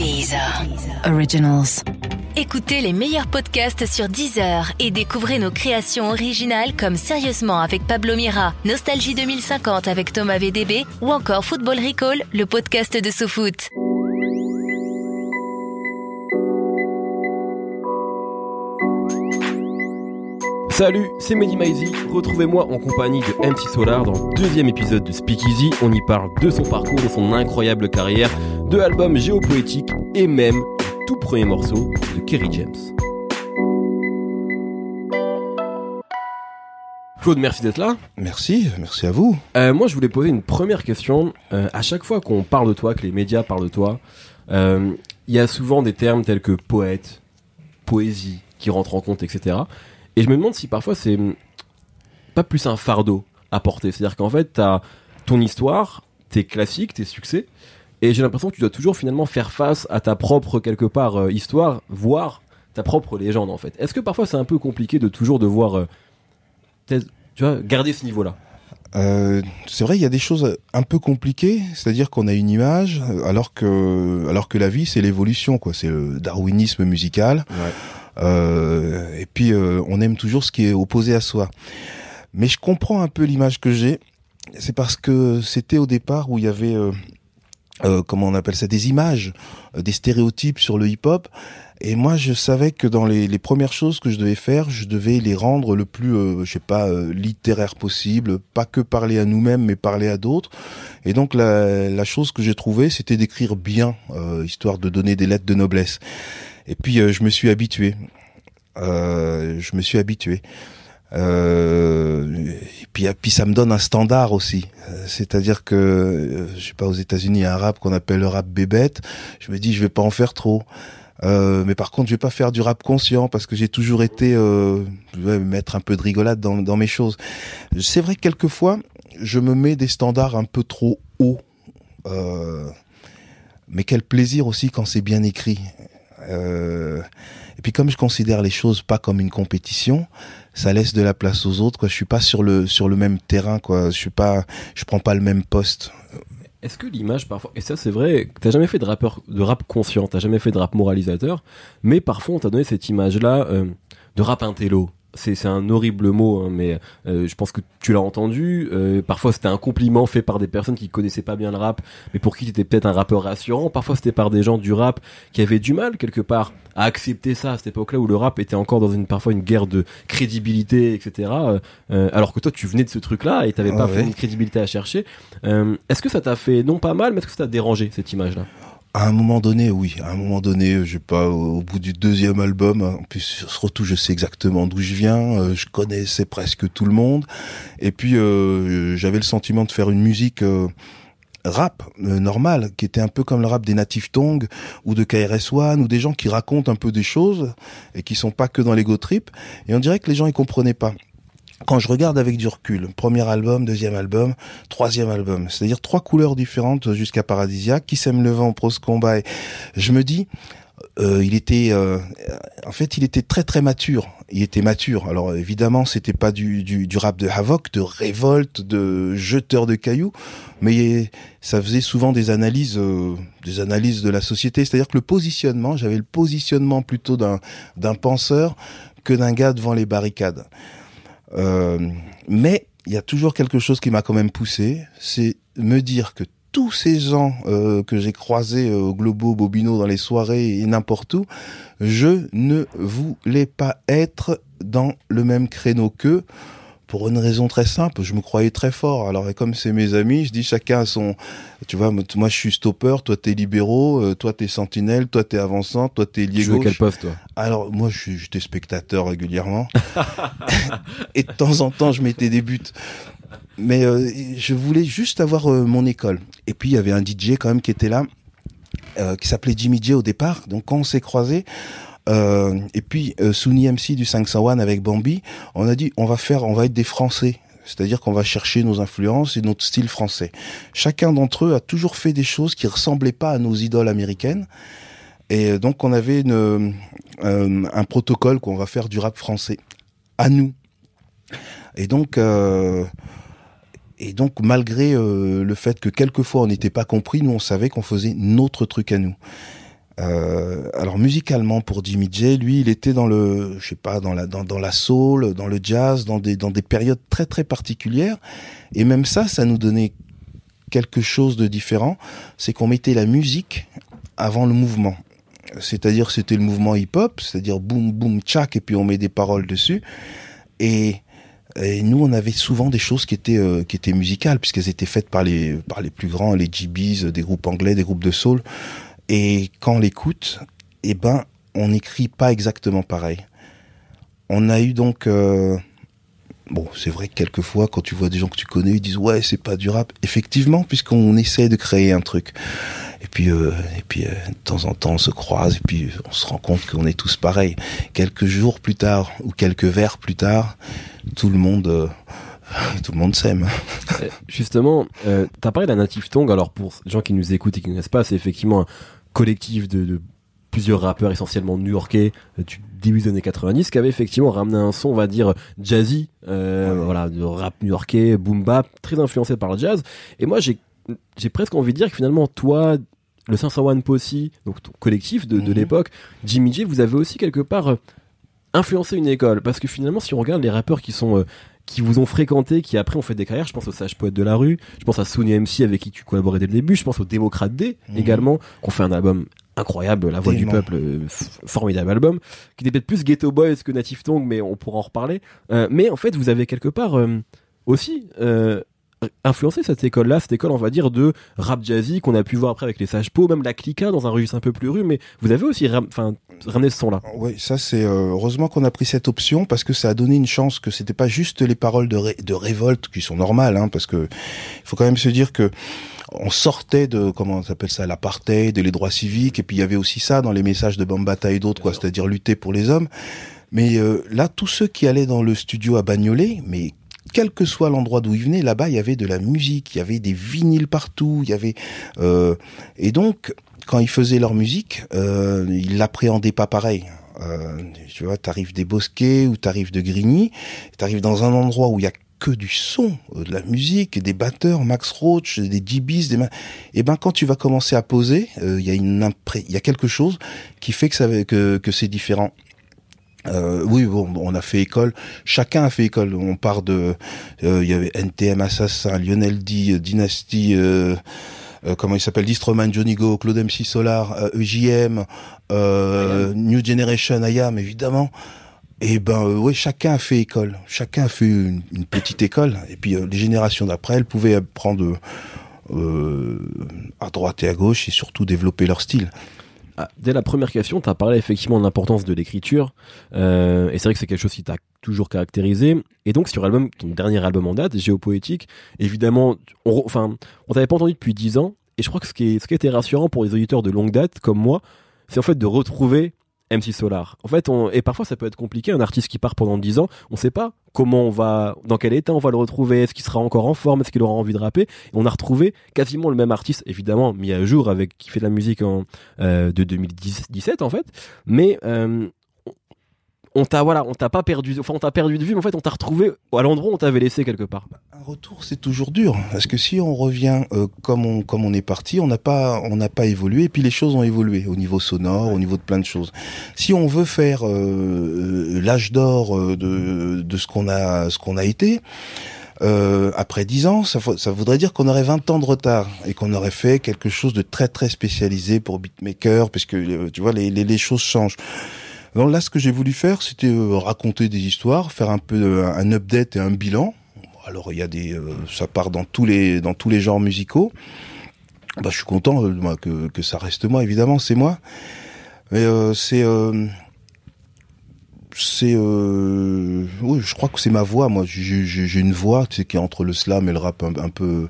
Deezer Originals. Écoutez les meilleurs podcasts sur Deezer et découvrez nos créations originales comme Sérieusement avec Pablo Mira, Nostalgie 2050 avec Thomas VDB ou encore Football Recall, le podcast de Sous-Foot. Salut, c'est Mehdi Maizy. Retrouvez-moi en compagnie de MC Solar dans le deuxième épisode de Speakeasy. On y parle de son parcours, de son incroyable carrière, de l'album Géopoétique et même du tout premier morceau de Kery James. Claude, merci d'être là. Merci à vous. Moi, je voulais poser une première question. À chaque fois qu'on parle de toi, que les médias parlent de toi, il y a souvent des termes tels que poète, poésie qui rentrent en compte, etc. Et je me demande si parfois c'est pas plus un fardeau à porter. C'est-à-dire qu'en fait, t'as ton histoire, tes classiques, tes succès, et j'ai l'impression que tu dois toujours finalement faire face à ta propre, quelque part, histoire, voire ta propre légende en fait. Est-ce que parfois c'est un peu compliqué de toujours devoir tu vois, garder ce niveau-là ? C'est vrai, il y a des choses un peu compliquées, c'est-à-dire qu'on a une image, alors que la vie c'est l'évolution, quoi. C'est le darwinisme musical. Ouais. Et puis on aime toujours ce qui est opposé à soi. Mais je comprends un peu l'image que j'ai. C'est parce que c'était au départ où il y avait comment on appelle ça, des images, des stéréotypes sur le hip-hop. Et moi, je savais que dans les premières choses que je devais faire, je devais les rendre le plus, littéraire possible. Pas que parler à nous-mêmes, mais parler à d'autres. Et donc, la chose que j'ai trouvée, c'était d'écrire bien, histoire de donner des lettres de noblesse. Et puis, je me suis habitué. Et puis ça me donne un standard aussi. C'est-à-dire que, je sais pas, aux États-Unis, il y a un rap qu'on appelle le rap bébête. Je me dis, je vais pas en faire trop. Mais par contre, je vais pas faire du rap conscient parce que j'ai toujours été mettre un peu de rigolade dans mes choses. C'est vrai que quelquefois, je me mets des standards un peu trop hauts. Mais quel plaisir aussi quand c'est bien écrit. Et puis comme je considère les choses pas comme une compétition, ça laisse de la place aux autres, quoi. Je suis pas sur le même terrain, quoi. Je prends pas le même poste. Est-ce que l'image parfois, et ça c'est vrai, t'as jamais fait de rap conscient, t'as jamais fait de rap moralisateur, mais parfois on t'a donné cette image-là de rap intello. C'est un horrible mot, hein, mais je pense que tu l'as entendu. Parfois c'était un compliment fait par des personnes qui connaissaient pas bien le rap, mais pour qui t'étais peut-être un rappeur rassurant. Parfois c'était par des gens du rap qui avaient du mal quelque part à accepter ça à cette époque-là où le rap était encore dans une guerre de crédibilité, etc. Alors que toi tu venais de ce truc-là et t'avais pas fait une crédibilité à chercher. Est-ce que ça t'a fait non pas mal, mais est-ce que ça t'a dérangé cette image-là ? À un moment donné, oui. À un moment donné, je sais pas, au bout du deuxième album, en plus, surtout, je sais exactement d'où je viens, je connaissais presque tout le monde. Et puis, j'avais le sentiment de faire une musique rap normal, qui était un peu comme le rap des Native Tongues ou de KRS One ou des gens qui racontent un peu des choses et qui sont pas que dans l'ego trip. Et on dirait que les gens ils comprenaient pas. Quand je regarde avec du recul, premier album, deuxième album, troisième album, c'est-à-dire 3 couleurs différentes jusqu'à Paradisiaque, Qui sème le vent, Prose Combat, et je me dis, il était très très mature. Il était mature. Alors évidemment, c'était pas du rap de havoc, de révolte, de jeteur de cailloux, mais ça faisait souvent des analyses de la société. C'est-à-dire que le positionnement, j'avais le positionnement plutôt d'un penseur que d'un gars devant les barricades. Mais il y a toujours quelque chose qui m'a quand même poussé, c'est me dire que tous ces gens que j'ai croisés au Globo, Bobino, dans les soirées et n'importe où, je ne voulais pas être dans le même créneau qu'eux pour une raison très simple, je me croyais très fort. Alors comme c'est mes amis, je dis chacun a son... Tu vois, moi je suis stopper, toi t'es libéraux, toi t'es sentinelle, toi t'es avançant, toi t'es lié gauche. Tu jouais quel poste toi ? Alors moi j'étais spectateur régulièrement et de temps en temps je mettais des buts. Mais je voulais juste avoir mon école. Et puis il y avait un DJ quand même qui était là, qui s'appelait Jimmy Jay au départ. Donc quand on s'est croisés... et puis Soon E MC du 501 avec Bambi, on a dit on va être des Français, c'est-à-dire qu'on va chercher nos influences et notre style français. Chacun d'entre eux a toujours fait des choses qui ressemblaient pas à nos idoles américaines, et donc on avait un protocole qu'on va faire du rap français à nous. Et donc malgré le fait que quelquefois on n'était pas compris, nous on savait qu'on faisait notre truc à nous. Alors musicalement pour Jimmy Jay, lui, il était dans le, je sais pas, dans la soul, dans le jazz, dans des périodes très très particulières. Et même ça, ça nous donnait quelque chose de différent, c'est qu'on mettait la musique avant le mouvement. C'est-à-dire c'était le mouvement hip-hop, c'est-à-dire boum boum tchak et puis on met des paroles dessus. Et nous, on avait souvent des choses qui étaient musicales, puisqu'elles étaient faites par les plus grands, les GBs, des groupes anglais, des groupes de soul. Et quand on l'écoute, eh ben, on n'écrit pas exactement pareil. On a eu donc... Bon, c'est vrai que quelquefois, quand tu vois des gens que tu connais, ils disent « Ouais, c'est pas du rap ». Effectivement, puisqu'on essaie de créer un truc. Et puis, de temps en temps, on se croise, et puis on se rend compte qu'on est tous pareils. Quelques jours plus tard, ou quelques vers plus tard, tout le monde s'aime. Justement, t'as parlé de la Native Tongue. Alors, pour les gens qui nous écoutent et qui ne connaissent pas, c'est effectivement un collectif de plusieurs rappeurs, essentiellement new-yorkais, du début des années 90, qui avaient effectivement ramené un son, on va dire, jazzy, ouais. Voilà, de rap new-yorkais, boom-bap, très influencé par le jazz. Et moi, j'ai presque envie de dire que finalement, toi, le 501 Posse, donc ton collectif de l'époque, Jimmy Jay, vous avez aussi quelque part influencé une école. Parce que finalement, si on regarde les rappeurs qui sont... qui vous ont fréquenté, qui après ont fait des carrières. Je pense aux Sages Poètes de la Rue, je pense à Soon E MC avec qui tu collaborais dès le début, je pense aux Démocrates D également, qu'on fait un album incroyable, La Voix du Peuple, formidable album, qui était peut-être plus Ghetto Boys que Native Tongue, mais on pourra en reparler. Mais en fait, vous avez quelque part aussi influencé cette école, on va dire, de rap jazzy qu'on a pu voir après avec les Sages Po, même la Clica dans un registre un peu plus rue, mais vous avez aussi ramené ce son-là. Oui, ça c'est heureusement qu'on a pris cette option, parce que ça a donné une chance que c'était pas juste les paroles de révolte qui sont normales, hein, parce que faut quand même se dire que on sortait de, comment on appelle ça, l'apartheid, les droits civiques, et puis il y avait aussi ça dans les messages de Bambata et d'autres, quoi, c'est-à-dire lutter pour les hommes. Mais là, tous ceux qui allaient dans le studio à Bagnolet, mais quel que soit l'endroit d'où ils venaient, là-bas, il y avait de la musique, il y avait des vinyles partout, il y avait... Et donc, quand ils faisaient leur musique, ils l'appréhendaient pas pareil. Tu vois, t'arrives des Bosquets ou t'arrives de Grigny, t'arrives dans un endroit où il y a que du son, de la musique, des batteurs, Max Roach, des GBs, et ben quand tu vas commencer à poser, il y a quelque chose qui fait que c'est différent. Oui, bon, on a fait école. Chacun a fait école. On part de, il y avait NTM, Assassin, Lionel D, Dynasty, comment il s'appelle, Distroman, Johnny Go, Claude MC Solar, EJM, New Generation, IAM, évidemment. Et ben, oui, chacun a fait école. Chacun a fait une petite école. Et puis les générations d'après, elles pouvaient prendre à droite et à gauche et surtout développer leur style. Dès la première question, tu as parlé effectivement de l'importance de l'écriture, et c'est vrai que c'est quelque chose qui t'a toujours caractérisé. Et donc sur l'album, ton dernier album en date, Géopoétique, évidemment, on t'avait pas entendu depuis 10 ans, et je crois que ce qui était rassurant pour les auditeurs de longue date comme moi, c'est en fait de retrouver MC Solar. En fait, et parfois ça peut être compliqué, un artiste qui part pendant 10 ans, on sait pas comment dans quel état on va le retrouver, est-ce qu'il sera encore en forme, est-ce qu'il aura envie de rapper. Et on a retrouvé quasiment le même artiste, évidemment mis à jour, avec qui fait de la musique de 2017 en fait, mais on t'a perdu de vue, mais en fait on t'a retrouvé à l'endroit où on t'avait laissé quelque part. Un retour, c'est toujours dur, parce que si on revient comme on est parti, on n'a pas évolué, et puis les choses ont évolué au niveau sonore, au niveau de plein de choses. Si on veut faire l'âge d'or de ce qu'on a été après 10 ans, ça voudrait dire qu'on aurait 20 ans de retard et qu'on aurait fait quelque chose de très très spécialisé pour beatmaker, parce que tu vois, les choses changent. Donc là, ce que j'ai voulu faire, c'était raconter des histoires, faire un peu un update et un bilan. Alors il y a ça part dans tous les genres musicaux. Bah, je suis content que ça reste moi, évidemment, c'est moi. Mais oui, je crois que c'est ma voix. Moi, j'ai une voix, tu sais, qui est entre le slam et le rap un peu.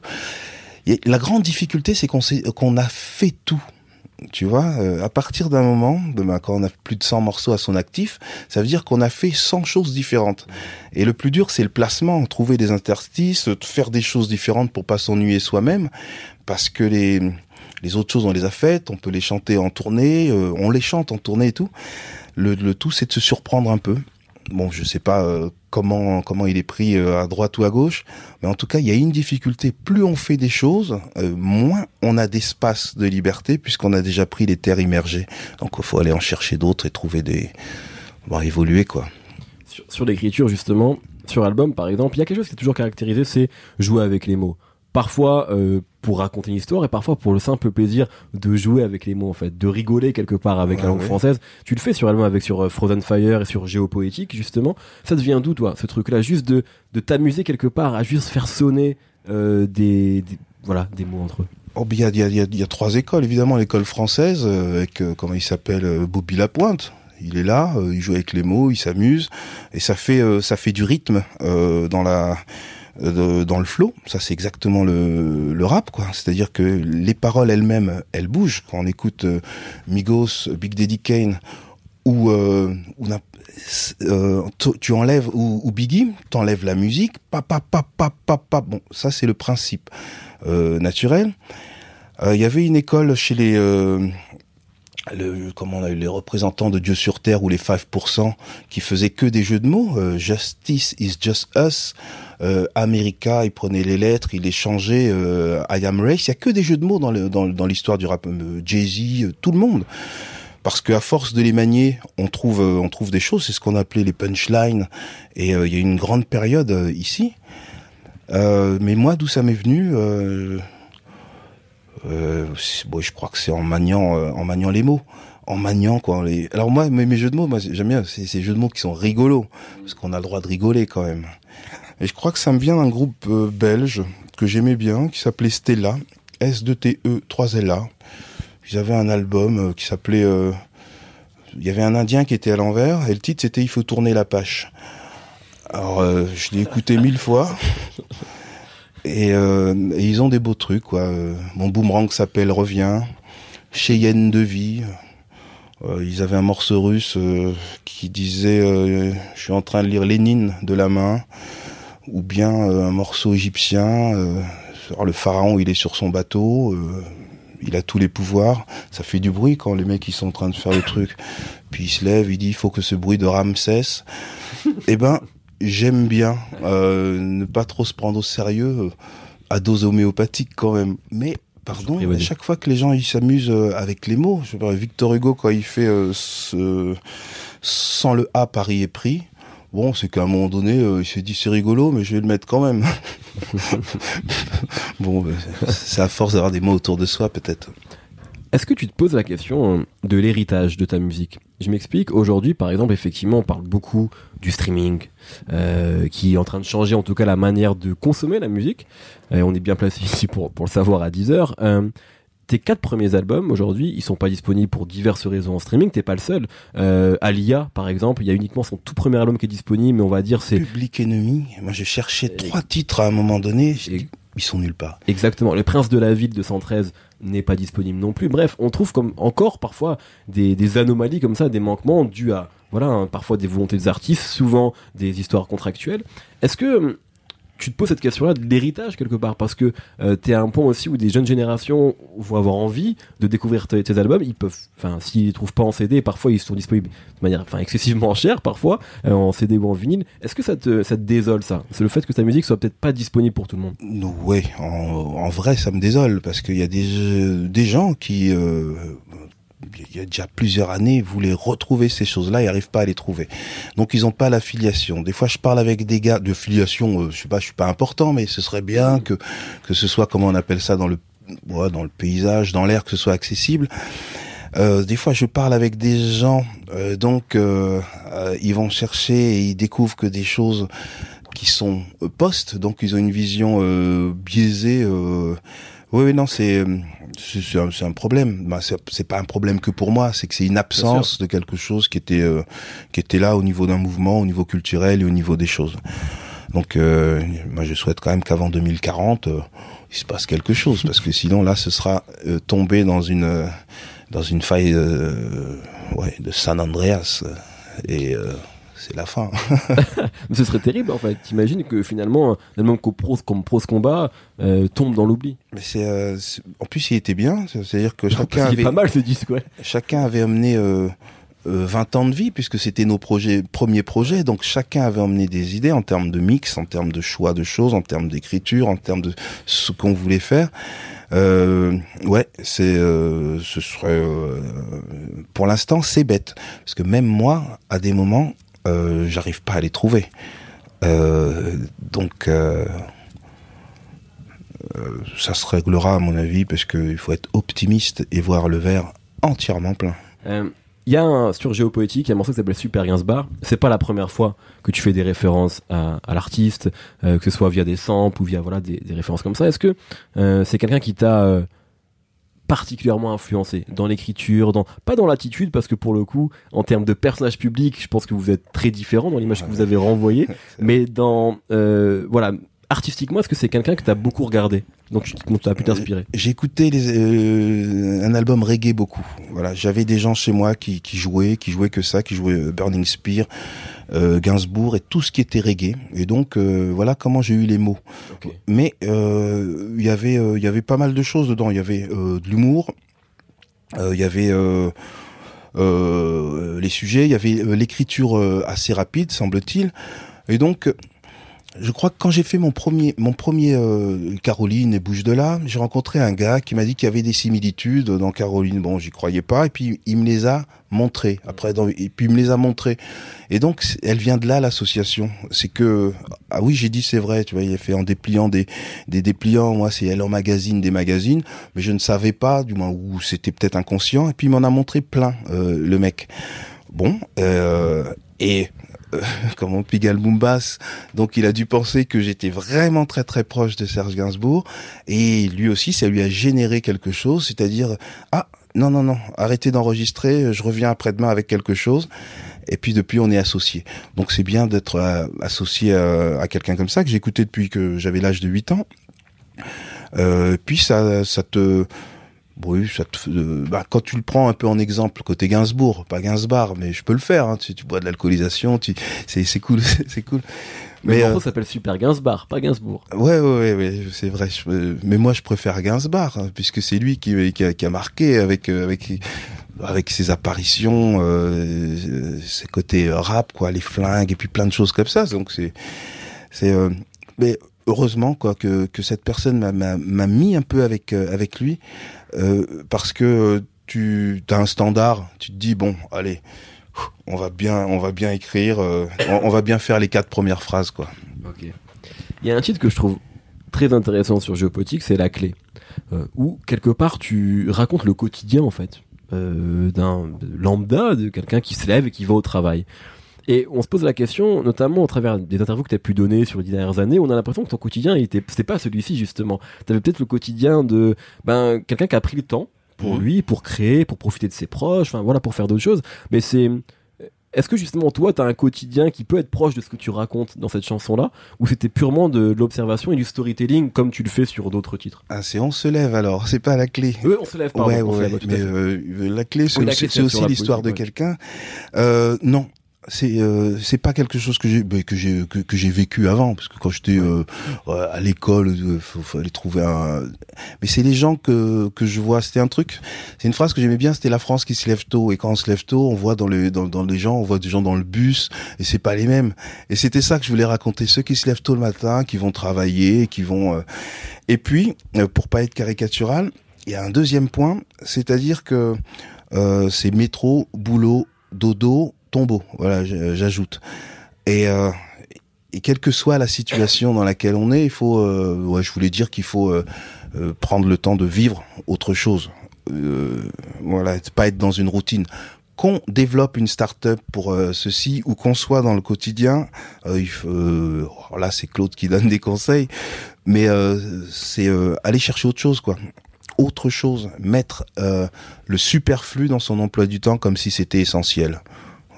Et la grande difficulté, c'est qu'on a fait tout. Tu vois, à partir d'un moment, quand on a plus de 100 morceaux à son actif, ça veut dire qu'on a fait 100 choses différentes. Et le plus dur, c'est le placement, trouver des interstices, faire des choses différentes pour pas s'ennuyer soi-même, parce que les autres choses, on les a faites, on peut les chanter en tournée, on les chante en tournée et tout. Le tout, c'est de se surprendre un peu. Bon, je sais pas comment il est pris à droite ou à gauche, mais en tout cas, il y a une difficulté. Plus on fait des choses, moins on a d'espace de liberté, puisqu'on a déjà pris les terres immergées. Donc, il faut aller en chercher d'autres et trouver des... Bon, évoluer, quoi. Sur l'écriture, justement, sur album, par exemple, il y a quelque chose qui est toujours caractérisé, c'est jouer avec les mots. Parfois pour raconter une histoire et parfois pour le simple plaisir de jouer avec les mots, en fait, de rigoler quelque part avec la langue française. Tu le fais sur l'album avec sur Frozen Fire et sur Géopoétique, justement. Ça te vient d'où, toi, ce truc-là, juste de t'amuser quelque part à juste faire sonner des mots entre eux? Oh, il y a trois écoles, évidemment. L'école française avec comment il s'appelle, Bobby Lapointe. Il est là, il joue avec les mots, il s'amuse et ça fait du rythme dans le flow. Ça, c'est exactement le rap, quoi. C'est-à-dire que les paroles elles-mêmes, elles bougent. Quand on écoute Migos, Big Daddy Kane tu enlèves ou Biggie, t'enlèves la musique, pa. Bon, ça c'est le principe naturel. Il y avait une école chez les les représentants de Dieu sur Terre, ou les 5%, qui faisaient que des jeux de mots. Justice is just us. America, il prenait les lettres, il les changeait. I am race. Il y a que des jeux de mots dans l'histoire du rap. Jay-Z, tout le monde. Parce qu'à force de les manier, on trouve des choses. C'est ce qu'on appelait les punchlines. Et il y a une grande période ici. Mais moi, d'où ça m'est venu je crois que c'est en maniant les mots, quoi. Alors moi, mes jeux de mots, j'aime bien ces jeux de mots qui sont rigolos, parce qu'on a le droit de rigoler quand même. Et je crois que ça me vient d'un groupe belge que j'aimais bien, qui s'appelait Stella, S2TE3LA. Ils avaient un album qui s'appelait, il y avait un Indien qui était à l'envers, et le titre c'était « Il faut tourner la page ». Alors je l'ai écouté 1000 fois. Et ils ont des beaux trucs, quoi. Mon boomerang s'appelle Revient, Cheyenne de vie. Ils avaient un morceau russe qui disait je suis en train de lire Lénine de la main, ou bien un morceau égyptien, le pharaon il est sur son bateau, il a tous les pouvoirs. Ça fait du bruit quand les mecs ils sont en train de faire le truc. Puis il se lève, il dit il faut que ce bruit de rame cesse. Eh ben, j'aime bien ne pas trop se prendre au sérieux, à dose homéopathique quand même. Mais pardon, à chaque fois que les gens ils s'amusent avec les mots, je sais pas, Victor Hugo quand il fait sans le A Paris est pris. Bon, c'est qu'à un moment donné, il s'est dit c'est rigolo, mais je vais le mettre quand même. Bon, c'est à force d'avoir des mots autour de soi peut-être. Est-ce que tu te poses la question de l'héritage de ta musique ? Je m'explique, aujourd'hui par exemple, effectivement, on parle beaucoup du streaming, qui est en train de changer en tout cas la manière de consommer la musique. On est bien placé ici pour le savoir à Deezer. Tes 4 premiers albums, aujourd'hui, ils sont pas disponibles pour diverses raisons en streaming, t'es pas le seul. Alia, par exemple, il y a uniquement son tout premier album qui est disponible, mais on va dire c'est... Public Enemy, moi je cherchais 3 titres à un moment donné... Ils sont nulle part. Exactement. Le Prince de la Ville de 113 n'est pas disponible non plus. Bref, on trouve comme encore parfois des anomalies comme ça, des manquements dus à parfois des volontés des artistes, souvent des histoires contractuelles. Est-ce que tu te poses cette question-là de l'héritage quelque part, parce que t'es à un point aussi où des jeunes générations vont avoir envie de découvrir tes albums. Ils peuvent, s'ils les trouvent pas en CD, parfois ils sont disponibles de manière, excessivement chère, parfois en CD ou en vinyle. Est-ce que ça te désole ça ? C'est le fait que ta musique soit peut-être pas disponible pour tout le monde. Ouais, en vrai, ça me désole parce qu'il y a des gens qui il y a déjà plusieurs années, voulaient retrouver ces choses-là et n'arrivent pas à les trouver. Donc, ils n'ont pas la filiation. Des fois, je parle avec des gars de filiation, je suis pas important, mais ce serait bien que ce soit, comment on appelle ça, dans le paysage, dans l'air, que ce soit accessible. Des fois, je parle avec des gens, ils vont chercher et ils découvrent que des choses qui sont post, donc ils ont une vision biaisée. Oui, non, c'est un problème. Bah, c'est pas un problème que pour moi, c'est que c'est une absence de quelque chose qui était là au niveau d'un mouvement, au niveau culturel et au niveau des choses. Donc, moi, je souhaite quand même qu'avant 2040, il se passe quelque chose, parce que sinon, là, ce sera tombé dans une faille de San Andreas et. C'est la fin. Ce serait terrible en fait. T'imagines que finalement, l'album comme Prose Combat tombe dans l'oubli. Mais en plus, il était bien. C'est-à-dire que chacun avait pas mal ce disque. Ouais. Chacun avait amené 20 ans de vie, puisque c'était nos premiers projets, donc chacun avait emmené des idées en termes de mix, en termes de choix de choses, en termes d'écriture, en termes de ce qu'on voulait faire. Pour l'instant, c'est bête, parce que même moi, à des moments, j'arrive pas à les trouver. Ça se réglera à mon avis, parce qu'il faut être optimiste et voir le verre entièrement plein. Sur Géopoétique, il y a un morceau qui s'appelle Super Gainsbar. C'est pas la première fois que tu fais des références à l'artiste, que ce soit via des samples ou via des références comme ça. Est-ce que c'est quelqu'un qui t'a particulièrement influencé dans l'écriture, pas dans l'attitude, parce que pour le coup, en termes de personnage public, je pense que vous êtes très différents dans l'image que vous avez renvoyée, mais artistiquement, est-ce que c'est quelqu'un que t'as beaucoup regardé, donc t'as pu t'inspirer? J'écoutais un album reggae beaucoup. Voilà, j'avais des gens chez moi qui jouaient Burning Spear, Gainsbourg et tout ce qui était reggae. Et donc voilà comment j'ai eu les mots. Okay. Mais il y avait pas mal de choses dedans. Il y avait de l'humour. Il y avait les sujets. Il y avait l'écriture assez rapide, semble-t-il. Et donc je crois que quand j'ai fait mon premier Caroline et Bouche de l'âme, j'ai rencontré un gars qui m'a dit qu'il y avait des similitudes dans Caroline. Bon, j'y croyais pas. Et puis, il me les a montrées. Et donc, elle vient de là, l'association. C'est que, ah oui, j'ai dit c'est vrai, tu vois, il a fait en dépliant des dépliants. Moi, c'est elle en magazine des magazines. Mais je ne savais pas, du moins, ou c'était peut-être inconscient. Et puis, il m'en a montré plein, le mec. Bon, comme on Pigalle Moumbas, donc il a dû penser que j'étais vraiment très très proche de Serge Gainsbourg, et lui aussi ça lui a généré quelque chose, c'est-à-dire non, arrêtez d'enregistrer, je reviens après-demain avec quelque chose. Et puis depuis on est associés, donc c'est bien d'être associé à quelqu'un comme ça que j'écoutais depuis que j'avais l'âge de 8 ans. Puis quand tu le prends un peu en exemple côté Gainsbourg, pas Gainsbar, mais je peux le faire, hein, tu bois de l'alcoolisation, c'est cool, c'est cool. Mais en gros, ça s'appelle Super Gainsbar, pas Gainsbourg. Ouais, c'est vrai. Mais moi, je préfère Gainsbar, hein, puisque c'est lui qui a marqué avec ses apparitions, ses côtés rap, quoi, les flingues et puis plein de choses comme ça. Donc mais heureusement quoi que cette personne m'a mis un peu avec lui, parce que tu as un standard, tu te dis bon allez, on va bien écrire, on va bien faire les 4 premières phrases quoi. Okay. Il y a un titre que je trouve très intéressant sur Géopoétique, c'est La Clé, où quelque part tu racontes le quotidien en fait d'un lambda, de quelqu'un qui se lève et qui va au travail. Et on se pose la question, notamment au travers des interviews que tu as pu donner sur les 10 dernières années, on a l'impression que ton quotidien, c'était pas celui-ci justement. Tu avais peut-être le quotidien de quelqu'un qui a pris le temps pour lui, pour créer, pour profiter de ses proches, pour faire d'autres choses. Mais est-ce que justement toi, tu as un quotidien qui peut être proche de ce que tu racontes dans cette chanson-là, ou c'était purement de l'observation et du storytelling comme tu le fais sur d'autres titres? C'est On se lève alors, c'est pas La Clé. Oui, On se lève, pardon. La Clé, c'est aussi l'histoire de quelqu'un. Non. C'est pas quelque chose que j'ai vécu avant, parce que quand j'étais à l'école, fallait trouver mais c'est les gens que je vois. C'est une phrase que j'aimais bien, c'était la France qui se lève tôt. Et quand on se lève tôt, on voit on voit des gens dans le bus, et c'est pas les mêmes. Et c'était ça que je voulais raconter, ceux qui se lèvent tôt le matin, qui vont travailler, qui vont Et puis, pour pas être caricatural, il y a un deuxième point, c'est-à-dire que c'est métro, boulot, dodo, tombeau, voilà, j'ajoute. Et quelle que soit la situation dans laquelle on est, il faut prendre le temps de vivre autre chose. Pas être dans une routine. Qu'on développe une start-up pour ceci, ou qu'on soit dans le quotidien, là c'est Claude qui donne des conseils, mais c'est aller chercher autre chose, quoi. Autre chose, mettre le superflu dans son emploi du temps comme si c'était essentiel.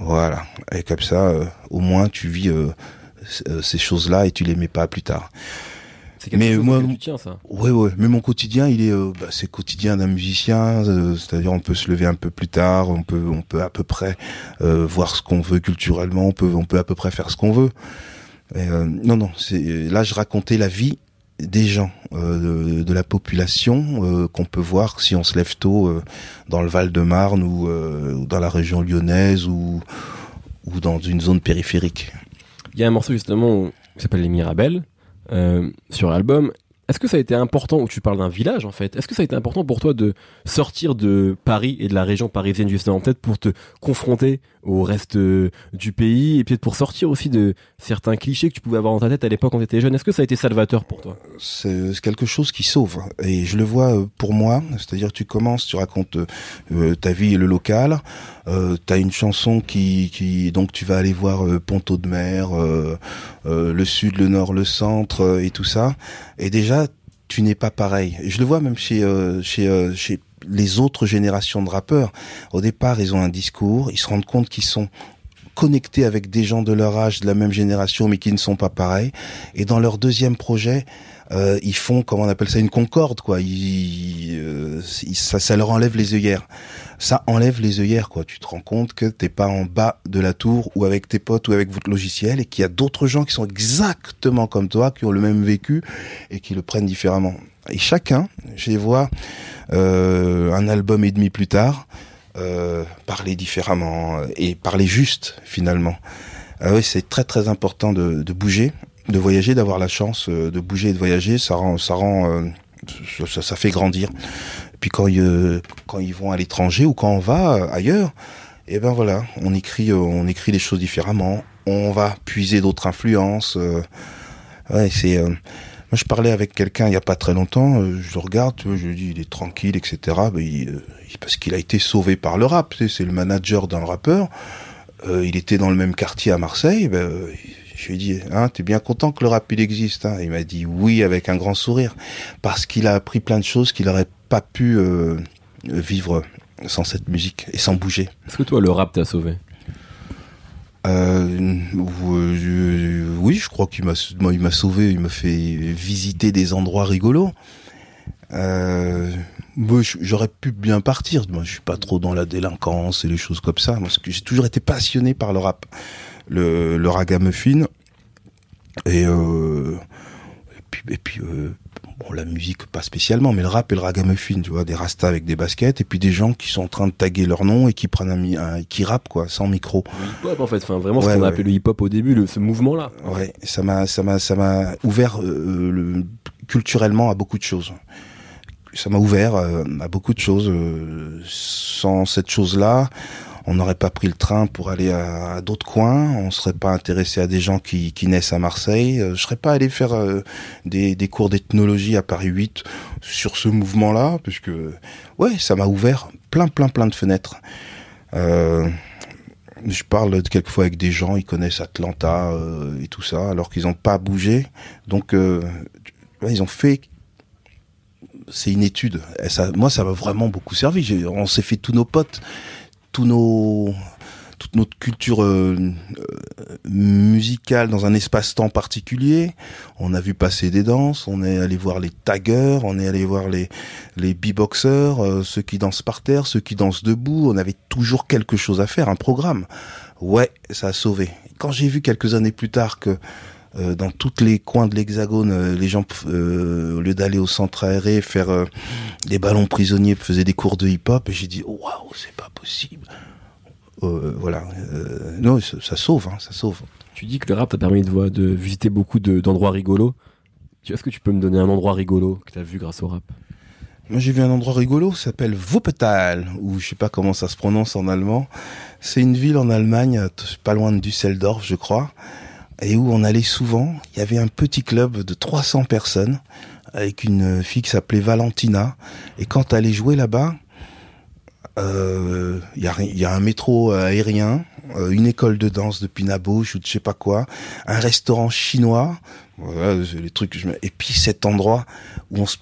Voilà, et comme ça, au moins tu vis ces choses-là et tu les mets pas plus tard. C'est quelque chose que tu tiens, ça. Ouais. Mais mon quotidien, c'est quotidien d'un musicien, c'est-à-dire on peut se lever un peu plus tard, on peut à peu près voir ce qu'on veut culturellement, on peut à peu près faire ce qu'on veut. Non, là je racontais la vie des gens de la population qu'on peut voir si on se lève tôt dans le Val-de-Marne ou dans la région lyonnaise ou dans une zone périphérique. Il y a un morceau justement qui s'appelle Les Mirabelles sur l'album. Est-ce que ça a été important, où tu parles d'un village en fait, est-ce que ça a été important pour toi de sortir de Paris et de la région parisienne justement, peut-être pour te confronter au reste du pays et peut-être pour sortir aussi de certains clichés que tu pouvais avoir dans ta tête à l'époque quand tu étais jeune? Est-ce que ça a été salvateur pour toi? C'est quelque chose qui sauve, et je le vois pour moi, c'est-à-dire tu commences, tu racontes ta vie et le local, t'as une chanson qui donc tu vas aller voir Ponto de Mer, le sud, le nord, le centre et tout ça, et déjà tu n'es pas pareil. Je le vois même chez les autres générations de rappeurs. Au départ, ils ont un discours, ils se rendent compte qu'ils sont connectés avec des gens de leur âge, de la même génération, mais qui ne sont pas pareils. Et dans leur deuxième projet, ils font, comment on appelle ça, une concorde, quoi. Ça leur enlève les œillères. Ça enlève les œillères, quoi. Tu te rends compte que t'es pas en bas de la tour ou avec tes potes ou avec votre logiciel, et qu'il y a d'autres gens qui sont exactement comme toi, qui ont le même vécu et qui le prennent différemment. Et chacun, je les vois un album et demi plus tard, parler différemment et parler juste finalement. Oui, c'est très très important de bouger, de voyager, d'avoir la chance de bouger et de voyager. Ça fait grandir. Et puis quand ils vont à l'étranger ou quand on va ailleurs, et ben voilà, on écrit les choses différemment. On va puiser d'autres influences. Ouais, c'est. Moi, je parlais avec quelqu'un il y a pas très longtemps, je le regarde, tu vois, je lui dis, il est tranquille, etc. Mais parce qu'il a été sauvé par le rap, c'est le manager d'un rappeur, il était dans le même quartier à Marseille, je lui ai dit, t'es bien content que le rap, il existe, hein? Il m'a dit oui, avec un grand sourire, parce qu'il a appris plein de choses qu'il n'aurait pas pu vivre sans cette musique et sans bouger. Est-ce que toi, le rap t'a sauvé ? Oui, je crois qu'il m'a sauvé, il m'a fait visiter des endroits rigolos. J'aurais pu bien partir. Moi, je suis pas trop dans la délinquance et les choses comme ça, parce que j'ai toujours été passionné par le rap, le ragamuffin, et puis bon, la musique pas spécialement, mais le rap et le ragamuffin, tu vois, des rastas avec des baskets, et puis des gens qui sont en train de taguer leur nom et qui prennent qui rappent, quoi, sans micro. Le hip-hop en fait, enfin vraiment ce qu'on a appelé le hip-hop au début, ce mouvement-là. Ouais, ça m'a ouvert culturellement à beaucoup de choses. Ça m'a ouvert à beaucoup de choses. Sans cette chose-là, on n'aurait pas pris le train pour aller à d'autres coins, on serait pas intéressé à des gens qui naissent à Marseille, je serais pas allé faire des cours d'ethnologie à Paris 8 sur ce mouvement-là, puisque ça m'a ouvert plein de fenêtres. Je parle quelquefois avec des gens, ils connaissent Atlanta et tout ça, alors qu'ils n'ont pas bougé, donc ils ont fait... C'est une étude, et ça m'a vraiment beaucoup servi, on s'est fait tous nos potes, toute notre culture musicale dans un espace-temps particulier. On a vu passer des danses, on est allé voir les taggers, on est allé voir les beatboxers, ceux qui dansent par terre, ceux qui dansent debout. On avait toujours quelque chose à faire, un programme. Ouais, ça a sauvé. Quand j'ai vu quelques années plus tard que dans tous les coins de l'Hexagone, les gens, au lieu d'aller au centre aéré faire des ballons prisonniers, faisaient des cours de hip-hop, et j'ai dit, waouh, c'est pas possible. Non, ça sauve, hein, ça sauve. Tu dis que le rap t'a permis de visiter beaucoup d'endroits rigolos. Est-ce que tu peux me donner un endroit rigolo que t'as vu grâce au rap ? Moi, j'ai vu un endroit rigolo, ça s'appelle Wuppertal, ou je sais pas comment ça se prononce en allemand. C'est une ville en Allemagne, pas loin de Düsseldorf, je crois. Et où on allait souvent, il y avait un petit club de 300 personnes avec une fille qui s'appelait Valentina. Et quand tu allais jouer là-bas, il y a un métro aérien, une école de danse de Pinabouche ou de je sais pas quoi, un restaurant chinois, voilà, c'est les trucs que je mets. Et puis cet endroit où on se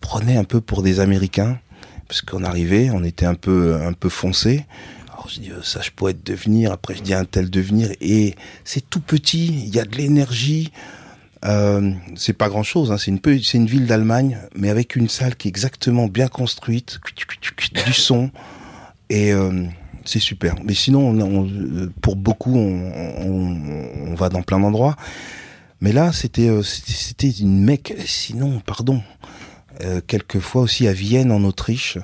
prenait un peu pour des Américains, parce qu'on arrivait, on était un peu foncés. Alors je dis Sages Poètes de venir, après je dis un tel de venir, et c'est tout petit, il y a de l'énergie, c'est pas grand chose, hein, c'est une ville d'Allemagne, mais avec une salle qui est exactement bien construite, du son, et c'est super. Mais sinon, pour beaucoup, on va dans plein d'endroits. Mais là, c'était une mec. Sinon, pardon, quelquefois aussi à Vienne, en Autriche,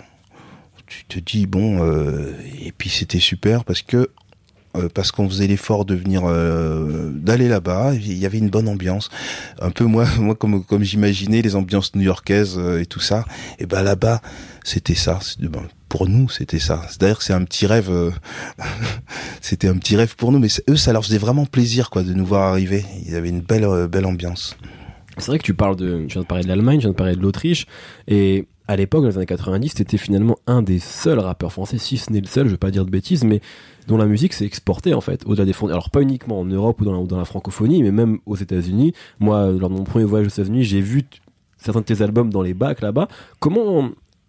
tu te dis, bon, et puis c'était super parce qu'on faisait l'effort de venir d'aller là-bas, il y avait une bonne ambiance. Un peu moi comme j'imaginais les ambiances new-yorkaises et tout ça, et ben là-bas, c'était ça. Pour nous, c'était ça. D'ailleurs, c'est un petit rêve. C'était un petit rêve pour nous, mais eux, ça leur faisait vraiment plaisir, quoi, de nous voir arriver. Ils avaient une belle ambiance. C'est vrai que tu viens de parler de l'Allemagne, tu viens de parler de l'Autriche, et à l'époque, dans les années 90, t'étais finalement un des seuls rappeurs français, si ce n'est le seul, je vais pas dire de bêtises, mais dont la musique s'est exportée, en fait, au-delà des frontières. Alors, pas uniquement en Europe ou dans la francophonie, mais même aux États-Unis. Moi, lors de mon premier voyage aux États-Unis, j'ai vu certains de tes albums dans les bacs là-bas.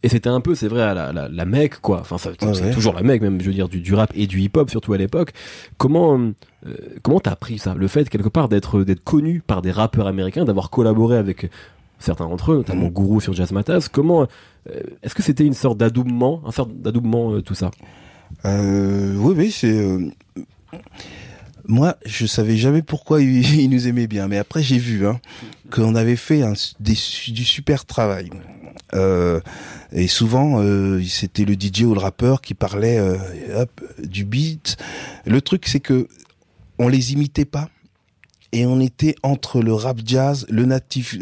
Et c'était un peu, c'est vrai, la Mecque, quoi. Enfin, c'est toujours la Mecque, même, je veux dire, du rap et du hip-hop, surtout à l'époque. Comment t'as appris ça? Le fait, quelque part, d'être connu par des rappeurs américains, d'avoir collaboré avec certains d'entre eux, notamment Guru sur Jazz Matas. Est-ce que c'était une sorte d'adoubement tout ça? Oui, c'est... Moi, je savais jamais pourquoi ils nous aimaient bien, mais après j'ai vu qu'on avait fait du super travail. Et souvent, c'était le DJ ou le rappeur qui parlait du beat. Le truc, c'est que on les imitait pas. Et on était entre le rap jazz, le native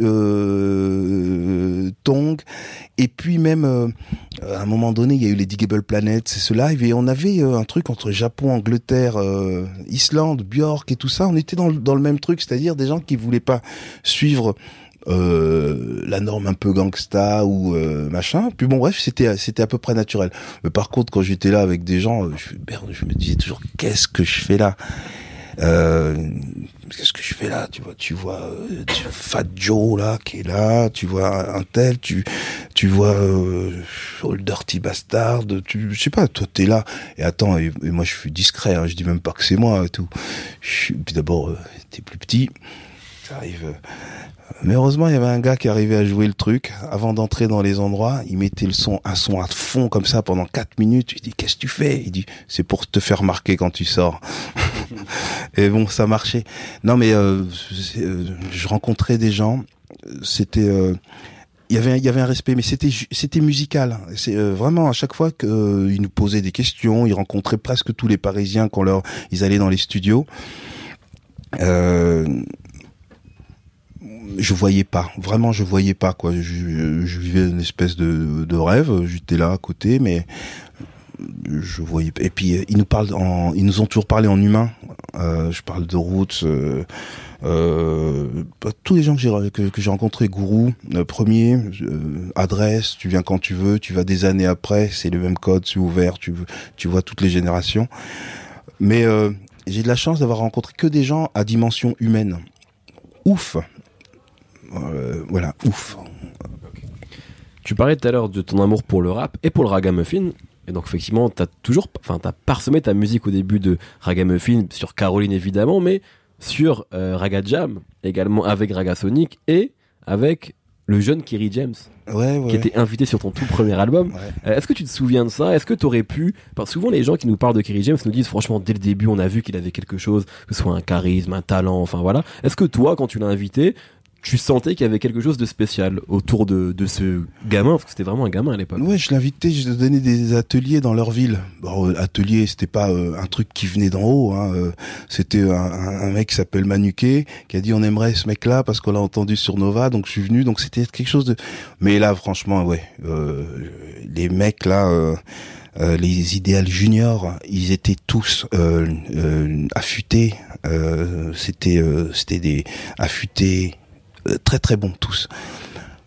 tongue, et puis même, à un moment donné, il y a eu les Digable Planet, c'est ce live, et on avait un truc entre Japon, Angleterre, Islande, Björk et tout ça. On était dans le même truc, c'est-à-dire des gens qui voulaient pas suivre la norme un peu gangsta ou machin. Puis bon, bref, c'était à peu près naturel. Mais par contre, quand j'étais là avec des gens, je me disais toujours, qu'est-ce que je fais là? Qu'est-ce que je fais là, tu vois Fat Joe là qui est là, tu vois un tel, tu vois Old Dirty Bastard, je sais pas, toi t'es là et attends, et moi je suis discret, je dis même pas que c'est moi et tout. Puis d'abord t'es plus petit, t'arrives. Mais heureusement, il y avait un gars qui arrivait à jouer le truc. Avant d'entrer dans les endroits, il mettait un son à fond comme ça pendant 4 minutes. Il dit, qu'est-ce que tu fais? Il dit, c'est pour te faire marquer quand tu sors. Et bon, ça marchait. Non, mais je rencontrais des gens. C'était... Il y avait un respect, mais c'était musical. C'est vraiment à chaque fois qu'ils nous posaient des questions. Ils rencontraient presque tous les Parisiens quand ils allaient dans les studios. Je voyais pas, vraiment je voyais pas, quoi. Je vivais une espèce de rêve, j'étais là à côté, mais je voyais pas. Et puis ils nous ont toujours parlé en humain. Je parle de Roots, tous les gens que j'ai rencontrés, Guru, premier, adresse, tu viens quand tu veux, tu vas des années après, c'est le même code, c'est ouvert, tu vois toutes les générations. Mais j'ai de la chance d'avoir rencontré que des gens à dimension humaine. Ouf. Voilà, ouf. Okay. Tu parlais tout à l'heure de ton amour pour le rap et pour le ragamuffin. Et donc effectivement, t'as parsemé ta musique au début de ragamuffin sur Caroline évidemment, mais sur Raga Jam également, avec Raga Sonic et avec le jeune Kery James, ouais. Qui était invité sur ton tout premier album. Ouais. Est-ce que tu te souviens de ça? Est-ce que t'aurais pu... Parce que souvent, les gens qui nous parlent de Kery James nous disent, franchement, dès le début, on a vu qu'il avait quelque chose, que ce soit un charisme, un talent, enfin voilà. Est-ce que toi, quand tu l'as invité, tu sentais qu'il y avait quelque chose de spécial autour de ce gamin, parce que c'était vraiment un gamin à l'époque. Ouais, je l'invitais, je donnais des ateliers dans leur ville. Bon, atelier, c'était pas un truc qui venait d'en haut. C'était un mec qui s'appelle Manuquet, qui a dit on aimerait ce mec-là parce qu'on l'a entendu sur Nova, donc je suis venu. Donc c'était quelque chose de... Mais là, franchement, ouais, les mecs là... les idéal juniors, ils étaient tous affûtés. C'était des affûtés... très très bons tous.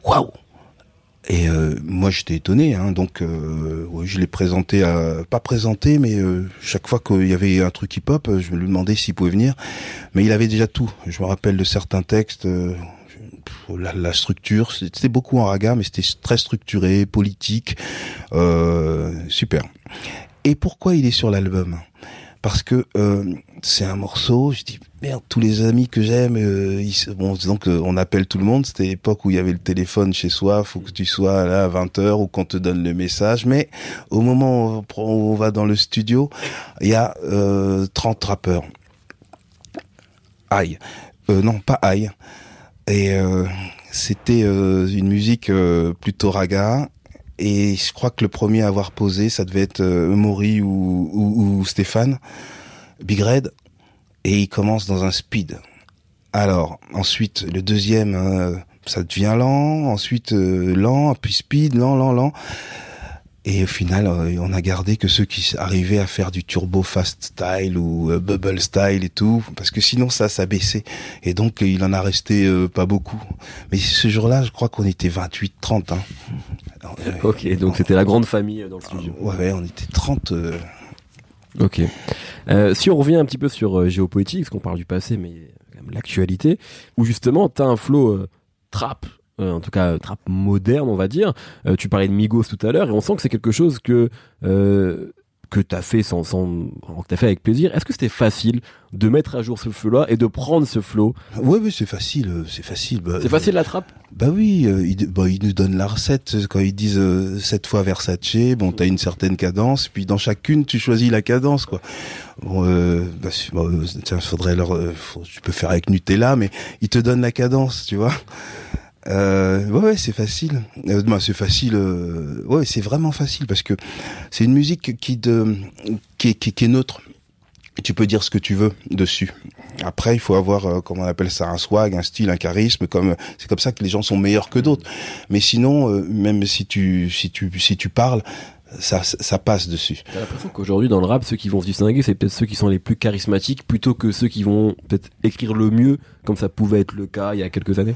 Waouh. Et moi j'étais étonné, donc ouais, je l'ai présenté pas présenté, mais chaque fois qu'il y avait un truc hip-hop, je lui demandais s'il pouvait venir, mais il avait déjà tout. Je me rappelle de certains textes, la structure, c'était beaucoup en raga, mais c'était très structuré, politique, super. Et pourquoi il est sur l'album? Parce que c'est un morceau, je dis merde, tous les amis que j'aime, bon, donc on appelle tout le monde, c'était l'époque où il y avait le téléphone chez soi, faut que tu sois là à 20h ou qu'on te donne le message, mais au moment où on va dans le studio, il y a 30 rappeurs. Aïe. non, pas Aïe. Et c'était une musique plutôt raga. Et je crois que le premier à avoir posé, ça devait être Maury ou Stéphane, Big Red. Et il commence dans un speed. Alors, ensuite, le deuxième, ça devient lent. Ensuite, lent, puis speed, lent. Et au final, on a gardé que ceux qui arrivaient à faire du turbo fast style ou bubble style et tout, parce que sinon ça baissait. Et donc, il en a resté pas beaucoup. Mais ce jour-là, je crois qu'on était 28, 30. Hein. Ok, donc c'était la grande famille dans le studio. Ouais, on était 30... Ok. Si on revient un petit peu sur Géopoétique, parce qu'on parle du passé, mais quand même l'actualité, où justement, t'as un flow trap, en tout cas trap moderne, on va dire. Tu parlais de Migos tout à l'heure, et on sent que c'est quelque chose que t'as fait que t'as fait avec plaisir. Est-ce que c'était facile de mettre à jour ce flow-là et de prendre ce flow? Ouais, mais c'est facile. Bah, c'est facile la trappe. Bah oui, ils nous donnent la recette quand ils disent 7 fois Versace. Bon, t'as une certaine cadence, puis dans chacune tu choisis la cadence, quoi. Bon, tiens, tu peux faire avec Nutella, mais ils te donnent la cadence, tu vois. Ouais, c'est facile. Ouais, c'est vraiment facile parce que c'est une musique qui est neutre. Tu peux dire ce que tu veux dessus. Après, il faut avoir, comment on appelle ça, un swag, un style, un charisme. C'est comme ça que les gens sont meilleurs que d'autres. Mais sinon, même si tu parles, ça passe dessus. T'as l'impression qu'aujourd'hui dans le rap, ceux qui vont se distinguer, c'est peut-être ceux qui sont les plus charismatiques plutôt que ceux qui vont peut-être écrire le mieux, comme ça pouvait être le cas il y a quelques années.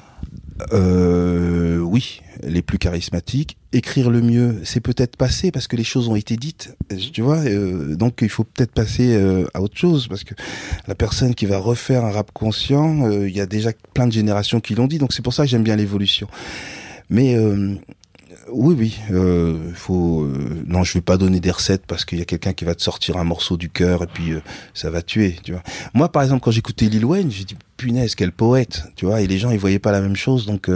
Oui, les plus charismatiques. Écrire le mieux, c'est peut-être passé parce que les choses ont été dites, tu vois. Donc il faut peut-être passer à autre chose parce que la personne qui va refaire un rap conscient, il y a déjà plein de générations qui l'ont dit. Donc c'est pour ça que j'aime bien l'évolution. Mais faut. Non, je vais pas donner des recettes parce qu'il y a quelqu'un qui va te sortir un morceau du cœur et puis ça va tuer, tu vois. Moi, par exemple, quand j'écoutais Lil Wayne, j'ai dit punaise quel poète, tu vois. Et les gens, ils voyaient pas la même chose, donc.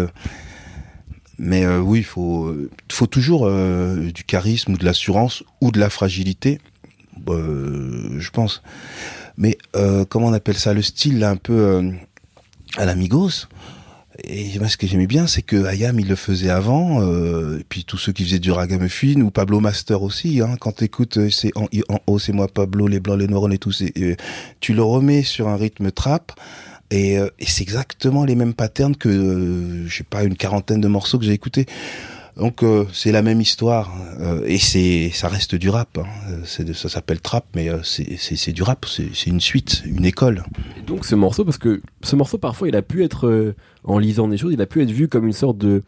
Oui, faut toujours du charisme ou de l'assurance ou de la fragilité, je pense. Mais comment on appelle ça, le style là un peu à la Migos. Et moi, ce que j'aimais bien, c'est que IAM, il le faisait avant, et puis tous ceux qui faisaient du ragamuffin, ou Pablo Master aussi, hein, quand t'écoutes, c'est en haut, c'est moi Pablo, les blancs, les noirs, on est tous, tu le remets sur un rythme trap, et c'est exactement les mêmes patterns que, je sais pas, une quarantaine de morceaux que j'ai écoutés. Donc, c'est la même histoire, et ça reste du rap, hein. Ça s'appelle trap, mais c'est du rap, c'est une suite, une école. Et donc, ce morceau, parfois, il a pu être, en lisant des choses, il a pu être vu comme une sorte de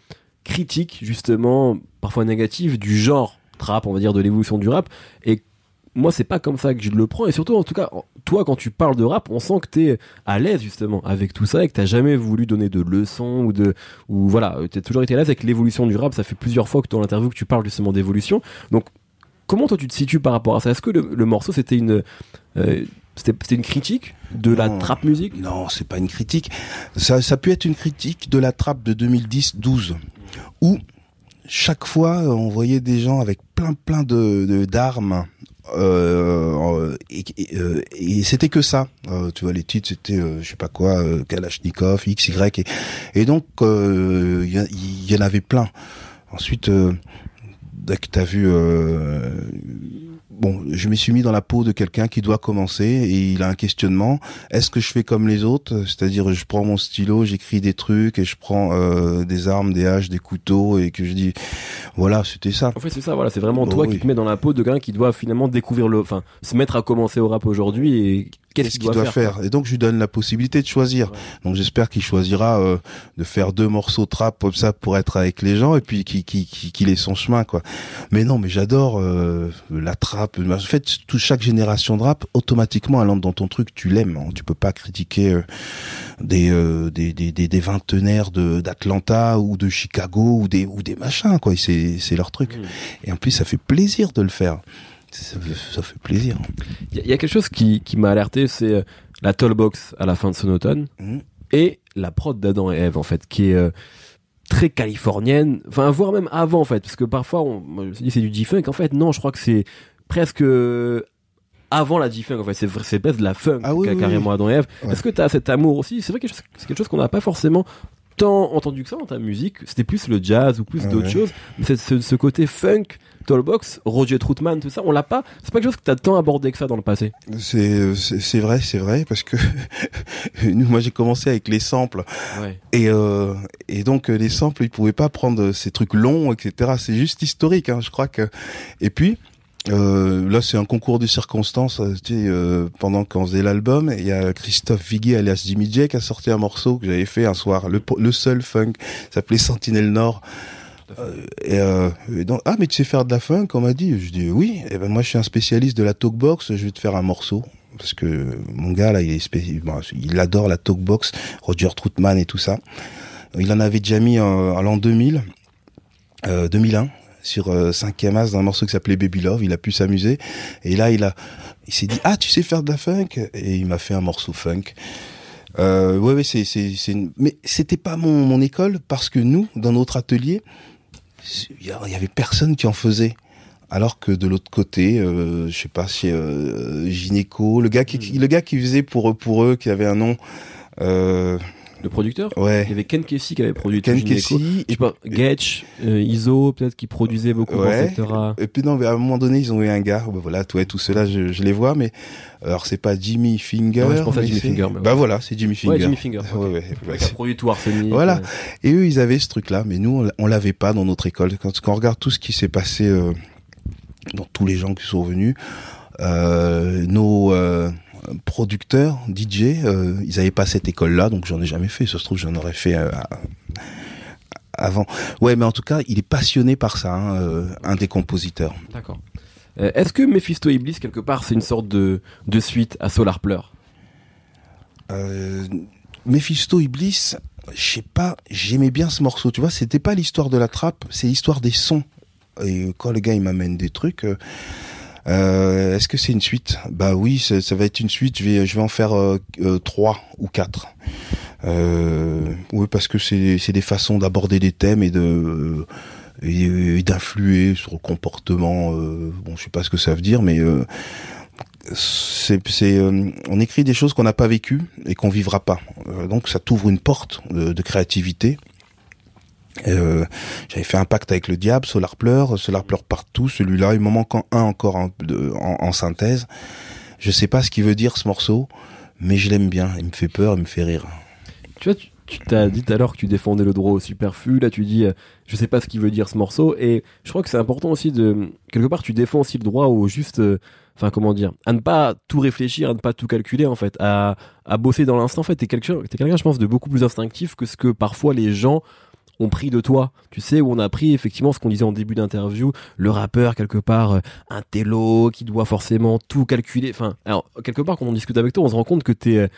critique, justement, parfois négative, du genre trap, on va dire, de l'évolution du rap. Et moi, c'est pas comme ça que je le prends, et surtout, en tout cas, toi, quand tu parles de rap, on sent que t'es à l'aise, justement, avec tout ça, et que t'as jamais voulu donner de leçons, t'as toujours été à l'aise avec l'évolution du rap. Ça fait plusieurs fois que dans l'interview que tu parles justement d'évolution. Donc, comment toi tu te situes par rapport à ça? Est-ce que le morceau, c'était une critique de la trap musique? Non, c'est pas une critique. Ça peut être une critique de la trap de 2010-12, où chaque fois, on voyait des gens avec plein d'armes. Et c'était que ça, tu vois, les titres c'était je sais pas quoi, Kalachnikov, XY, et donc il y en avait plein. Ensuite dès que t'as vu je me suis mis dans la peau de quelqu'un qui doit commencer et il a un questionnement. Est-ce que je fais comme les autres, c'est-à-dire je prends mon stylo, j'écris des trucs et je prends des armes, des haches, des couteaux et que je dis voilà, c'était ça. En fait, c'est ça, voilà, c'est vraiment toi qui te mets dans la peau de quelqu'un qui doit finalement se mettre à commencer au rap aujourd'hui et qu'est-ce qu'il doit faire. Et donc je lui donne la possibilité de choisir. Ouais. Donc j'espère qu'il choisira de faire 2 morceaux trap comme ça pour être avec les gens et puis qu'il ait son chemin, quoi. Mais non, mais j'adore la trap. En fait, chaque génération de rap, automatiquement, elle entre dans ton truc. Tu l'aimes. Hein. Tu peux pas critiquer des vingtenaires d'Atlanta ou de Chicago ou des machins, quoi. C'est leur truc. Mmh. Et en plus, ça fait plaisir de le faire. Ça fait plaisir. Il y a quelque chose qui m'a alerté, c'est la tollbox à la fin de son automne et la prod d'Adam et Ève, en fait, qui est très californienne, enfin, voire même avant, en fait, parce que parfois on se dit c'est du G-Funk, en fait, non, je crois que c'est presque avant la G-Funk, en fait, c'est presque de la funk, ah, oui, carrément Adam et Ève. Ouais. Est-ce que t'as cet amour aussi? C'est vrai que c'est quelque chose qu'on n'a pas forcément tant entendu que ça dans ta musique. C'était plus le jazz ou plus d'autres choses. Mais c'est ce côté funk, Tollbox, Roger Troutman, tout ça, on l'a pas. C'est pas quelque chose que t'as tant abordé que ça dans le passé. C'est vrai, parce que moi j'ai commencé avec les samples. Ouais. Et donc les samples, ils pouvaient pas prendre ces trucs longs, etc. C'est juste historique, hein, je crois que. Et puis. Là, c'est un concours de circonstances. Tu sais, pendant qu'on faisait l'album, il y a Christophe Viguier, alias Jimmy Jay, qui a sorti un morceau que j'avais fait un soir, le seul funk, s'appelait Sentinelle Nord. Ah, mais tu sais faire de la funk, on m'a dit. Je dis oui. Et ben moi, je suis un spécialiste de la talkbox. Je vais te faire un morceau. Parce que mon gars là, il adore la talkbox, Roger Troutman et tout ça. Il en avait déjà mis en l'an 2000, 2001. Sur 5e As d'un morceau qui s'appelait Baby Love, il a pu s'amuser et là il s'est dit ah tu sais faire de la funk et il m'a fait un morceau funk. Ouais mais c'était pas mon école parce que nous dans notre atelier il y avait personne qui en faisait. Alors que de l'autre côté, je sais pas chez Gynéco, le gars qui faisait pour eux qui avait un nom le producteur? Ouais. Il y avait Ken Kesey qui avait produit Ken Kesey. Je sais pas, Getch, Iso, peut-être qui produisait beaucoup, etc. Et puis non, mais à un moment donné, ils ont eu un gars, bah voilà, tout cela, je les vois, mais, alors c'est pas Jimmy Finger. Ouais, je pense à Jimmy Finger. Bah, ouais. Bah voilà, c'est Jimmy Finger. Ouais, Jimmy Finger. Okay. Ouais. Qui a produit tout Arsenic. Voilà. Ouais. Et eux, ils avaient ce truc-là, mais nous, on l'avait pas dans notre école. Quand on regarde tout ce qui s'est passé, dans tous les gens qui sont venus, nos producteurs, DJ, ils n'avaient pas cette école-là, donc j'en ai jamais fait. Ça se trouve, j'en aurais fait avant. Ouais, mais en tout cas, il est passionné par ça, hein, un des compositeurs. D'accord. Est-ce que Mephisto Iblis, quelque part, c'est une sorte de suite à Solar Pleur? Mephisto Iblis, je sais pas, j'aimais bien ce morceau. Tu vois, c'était pas l'histoire de la trappe, c'est l'histoire des sons. Et quand le gars, il m'amène des trucs... est-ce que c'est une suite? Bah oui, ça va être une suite. Je vais en faire 3 ou 4. Oui, parce que c'est des façons d'aborder des thèmes et d'influer sur le comportement. Bon, je sais pas ce que ça veut dire, mais on écrit des choses qu'on n'a pas vécues et qu'on vivra pas. Donc ça t'ouvre une porte de créativité. J'avais fait un pacte avec le diable, Solar Pleur partout, celui-là, il m'en manque un encore en synthèse. Je sais pas ce qu'il veut dire ce morceau, mais je l'aime bien, il me fait peur, il me fait rire. Tu vois, tu t'as dit tout à l'heure que tu défendais le droit au superflu, là tu dis je sais pas ce qu'il veut dire ce morceau, et je crois que c'est important aussi de, quelque part tu défends aussi le droit au juste, enfin comment dire, à ne pas tout réfléchir, à ne pas tout calculer en fait, à bosser dans l'instant en fait, t'es quelqu'un je pense de beaucoup plus instinctif que ce que parfois les gens on prie de toi, tu sais, où on a pris effectivement ce qu'on disait en début d'interview, le rappeur quelque part, un télo qui doit forcément tout calculer, enfin, alors quelque part quand on discute avec toi, on se rend compte que t'es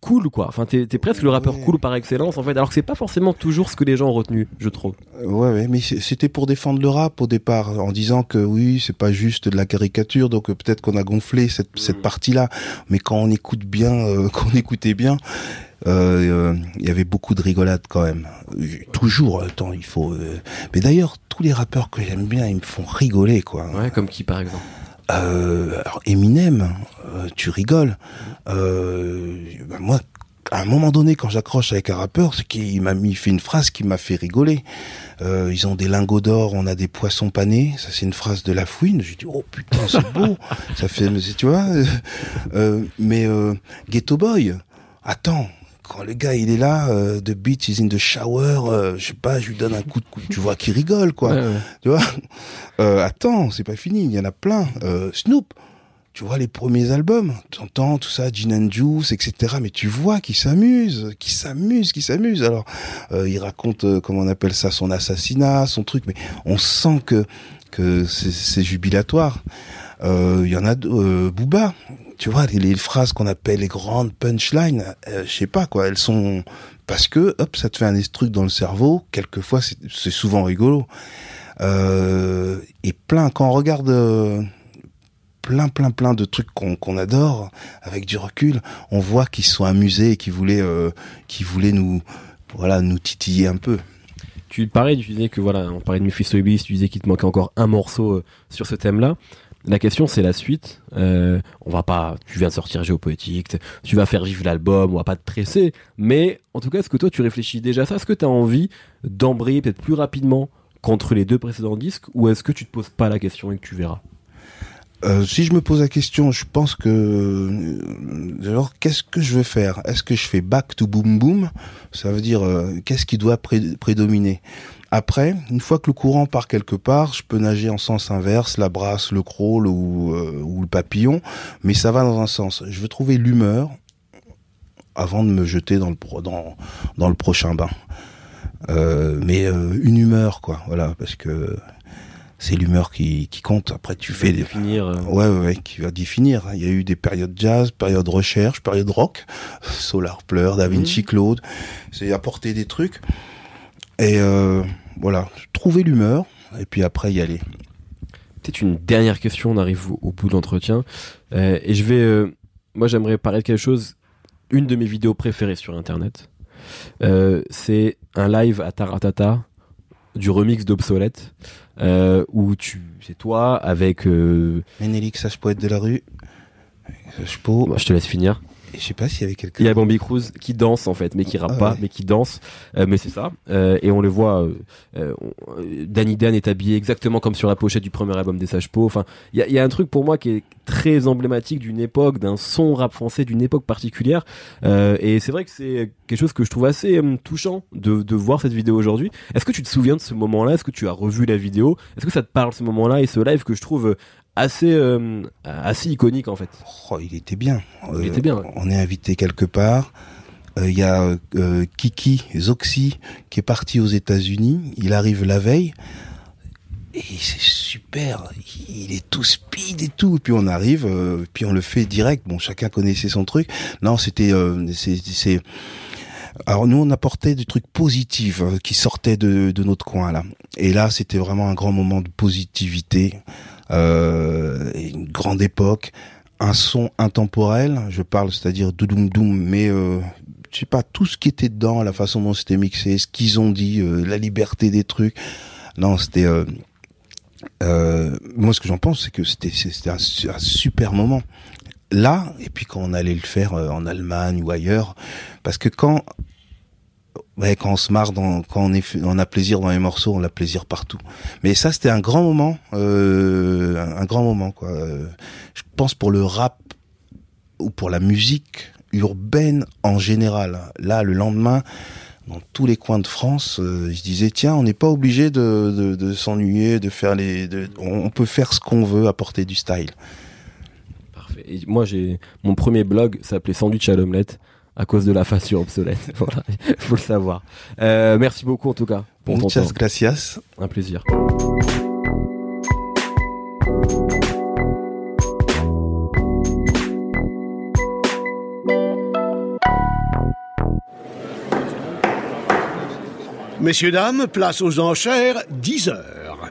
cool quoi, enfin t'es presque le rappeur cool par excellence en fait, alors que c'est pas forcément toujours ce que les gens ont retenu, je trouve. Ouais, mais c'était pour défendre le rap au départ, en disant que oui, c'est pas juste de la caricature, donc peut-être qu'on a gonflé cette partie-là, mais quand on écoute bien, qu'on écoutait bien, y avait beaucoup de rigolade quand même. Toujours, attends, il faut... Mais d'ailleurs, tous les rappeurs que j'aime bien, ils me font rigoler, quoi. Ouais, comme qui, par exemple? Alors, Eminem, tu rigoles. Bah moi, à un moment donné, quand j'accroche avec un rappeur, c'est qu'il m'a fait une phrase qui m'a fait rigoler. Ils ont des lingots d'or, on a des poissons panés. Ça, c'est une phrase de La Fouine. Je dis, oh putain, c'est beau. Ça fait, tu vois. Mais Ghetto Boy, attends. Quand le gars il est là, the beach is in the shower, je sais pas, je lui donne un coup de coude, tu vois qu'il rigole quoi, ouais. Tu vois. Attends, c'est pas fini, il y en a plein. Snoop, tu vois les premiers albums, t'entends tout ça, Gin and Juice, etc. Mais tu vois qu'il s'amuse. Alors il raconte comment on appelle ça, son assassinat, son truc, mais on sent que c'est jubilatoire. Il y en a Booba. Tu vois, les phrases qu'on appelle les grandes punchlines, je sais pas quoi, elles sont... Parce que, hop, ça te fait un truc dans le cerveau, quelquefois, c'est souvent rigolo. Et plein, quand on regarde plein de trucs qu'on adore, avec du recul, on voit qu'ils se sont amusés et qu'ils voulaient nous titiller un peu. Tu disais que, voilà, on parlait de Mephisto Iblis, tu disais qu'il te manquait encore un morceau sur ce thème-là. La question, c'est la suite. On va pas, tu viens de sortir Géopoétique, tu vas faire vivre l'album, on va pas te presser. Mais en tout cas, est-ce que toi, tu réfléchis déjà à ça? Est-ce que tu as envie d'embrayer peut-être plus rapidement qu'entre les deux précédents disques, ou est-ce que tu te poses pas la question et que tu verras? Si je me pose la question, je pense que alors qu'est-ce que je veux faire? Est-ce que je fais back to boom boom? Ça veut dire qu'est-ce qui doit prédominer? Après, une fois que le courant part quelque part, je peux nager en sens inverse, la brasse, le crawl ou le papillon, mais ça va dans un sens. Je veux trouver l'humeur avant de me jeter dans le prochain bain. Une humeur, quoi. Voilà, parce que c'est l'humeur qui compte. Après, tu fais définir. Qui va définir. Il y a eu des périodes jazz, périodes recherche, périodes rock, Solar Pleur, Da Vinci Claude. C'est apporter des trucs. Et voilà, trouver l'humeur, et puis après y aller. Peut-être une dernière question, on arrive au bout de l'entretien. Et je vais... moi, j'aimerais parler de quelque chose, une de mes vidéos préférées sur Internet. C'est un live à Taratata, du remix d'Obsolète, où c'est toi avec... Ménélique, Sages Poètes de la Rue. Bah, je te laisse finir. Je sais pas s'il y avait quelqu'un. Il y a Bambi Cruz qui danse en fait, mais qui rappe pas, mais qui danse. Mais c'est ça. Et on le voit. Danny Dan est habillé exactement comme sur la pochette du premier album des Sages Po. Enfin, il y a un truc pour moi qui est très emblématique d'une époque, d'un son rap français, d'une époque particulière. Et c'est vrai que c'est quelque chose que je trouve assez touchant de voir cette vidéo aujourd'hui. Est-ce que tu te souviens de ce moment-là? Est-ce que tu as revu la vidéo? Est-ce que ça te parle ce moment-là et ce live que je trouve assez iconique en fait. Oh, il était bien. Ouais. On est invité quelque part. Il y a Kiki Zoxy qui est parti aux États-Unis. Il arrive la veille et c'est super. Il est tout speed et tout. Et puis on arrive, puis on le fait direct. Bon, chacun connaissait son truc. Non, c'était Alors nous on apportait des trucs positifs qui sortaient de notre coin là. Et là c'était vraiment un grand moment de positivité. Une grande époque, un son intemporel, je parle, c'est-à-dire doudoum doum, mais je sais pas, tout ce qui était dedans, la façon dont c'était mixé, ce qu'ils ont dit, la liberté des trucs. Non, c'était moi ce que j'en pense, c'est que c'était un super moment là, et puis quand on allait le faire en Allemagne ou ailleurs, parce que quand on se marre, quand on a plaisir dans les morceaux, on a plaisir partout. Mais ça, c'était un grand moment, quoi. Je pense pour le rap ou pour la musique urbaine en général. Là, le lendemain, dans tous les coins de France, je disais tiens, on n'est pas obligé de s'ennuyer, de faire on peut faire ce qu'on veut, apporter du style. Parfait. Et moi, mon premier blog s'appelait Sandwich à l'omelette. À cause de la facture obsolète, voilà, faut le savoir. Merci beaucoup en tout cas pour ton temps. Muchas gracias. Un plaisir. Messieurs, dames, place aux enchères, 10 heures.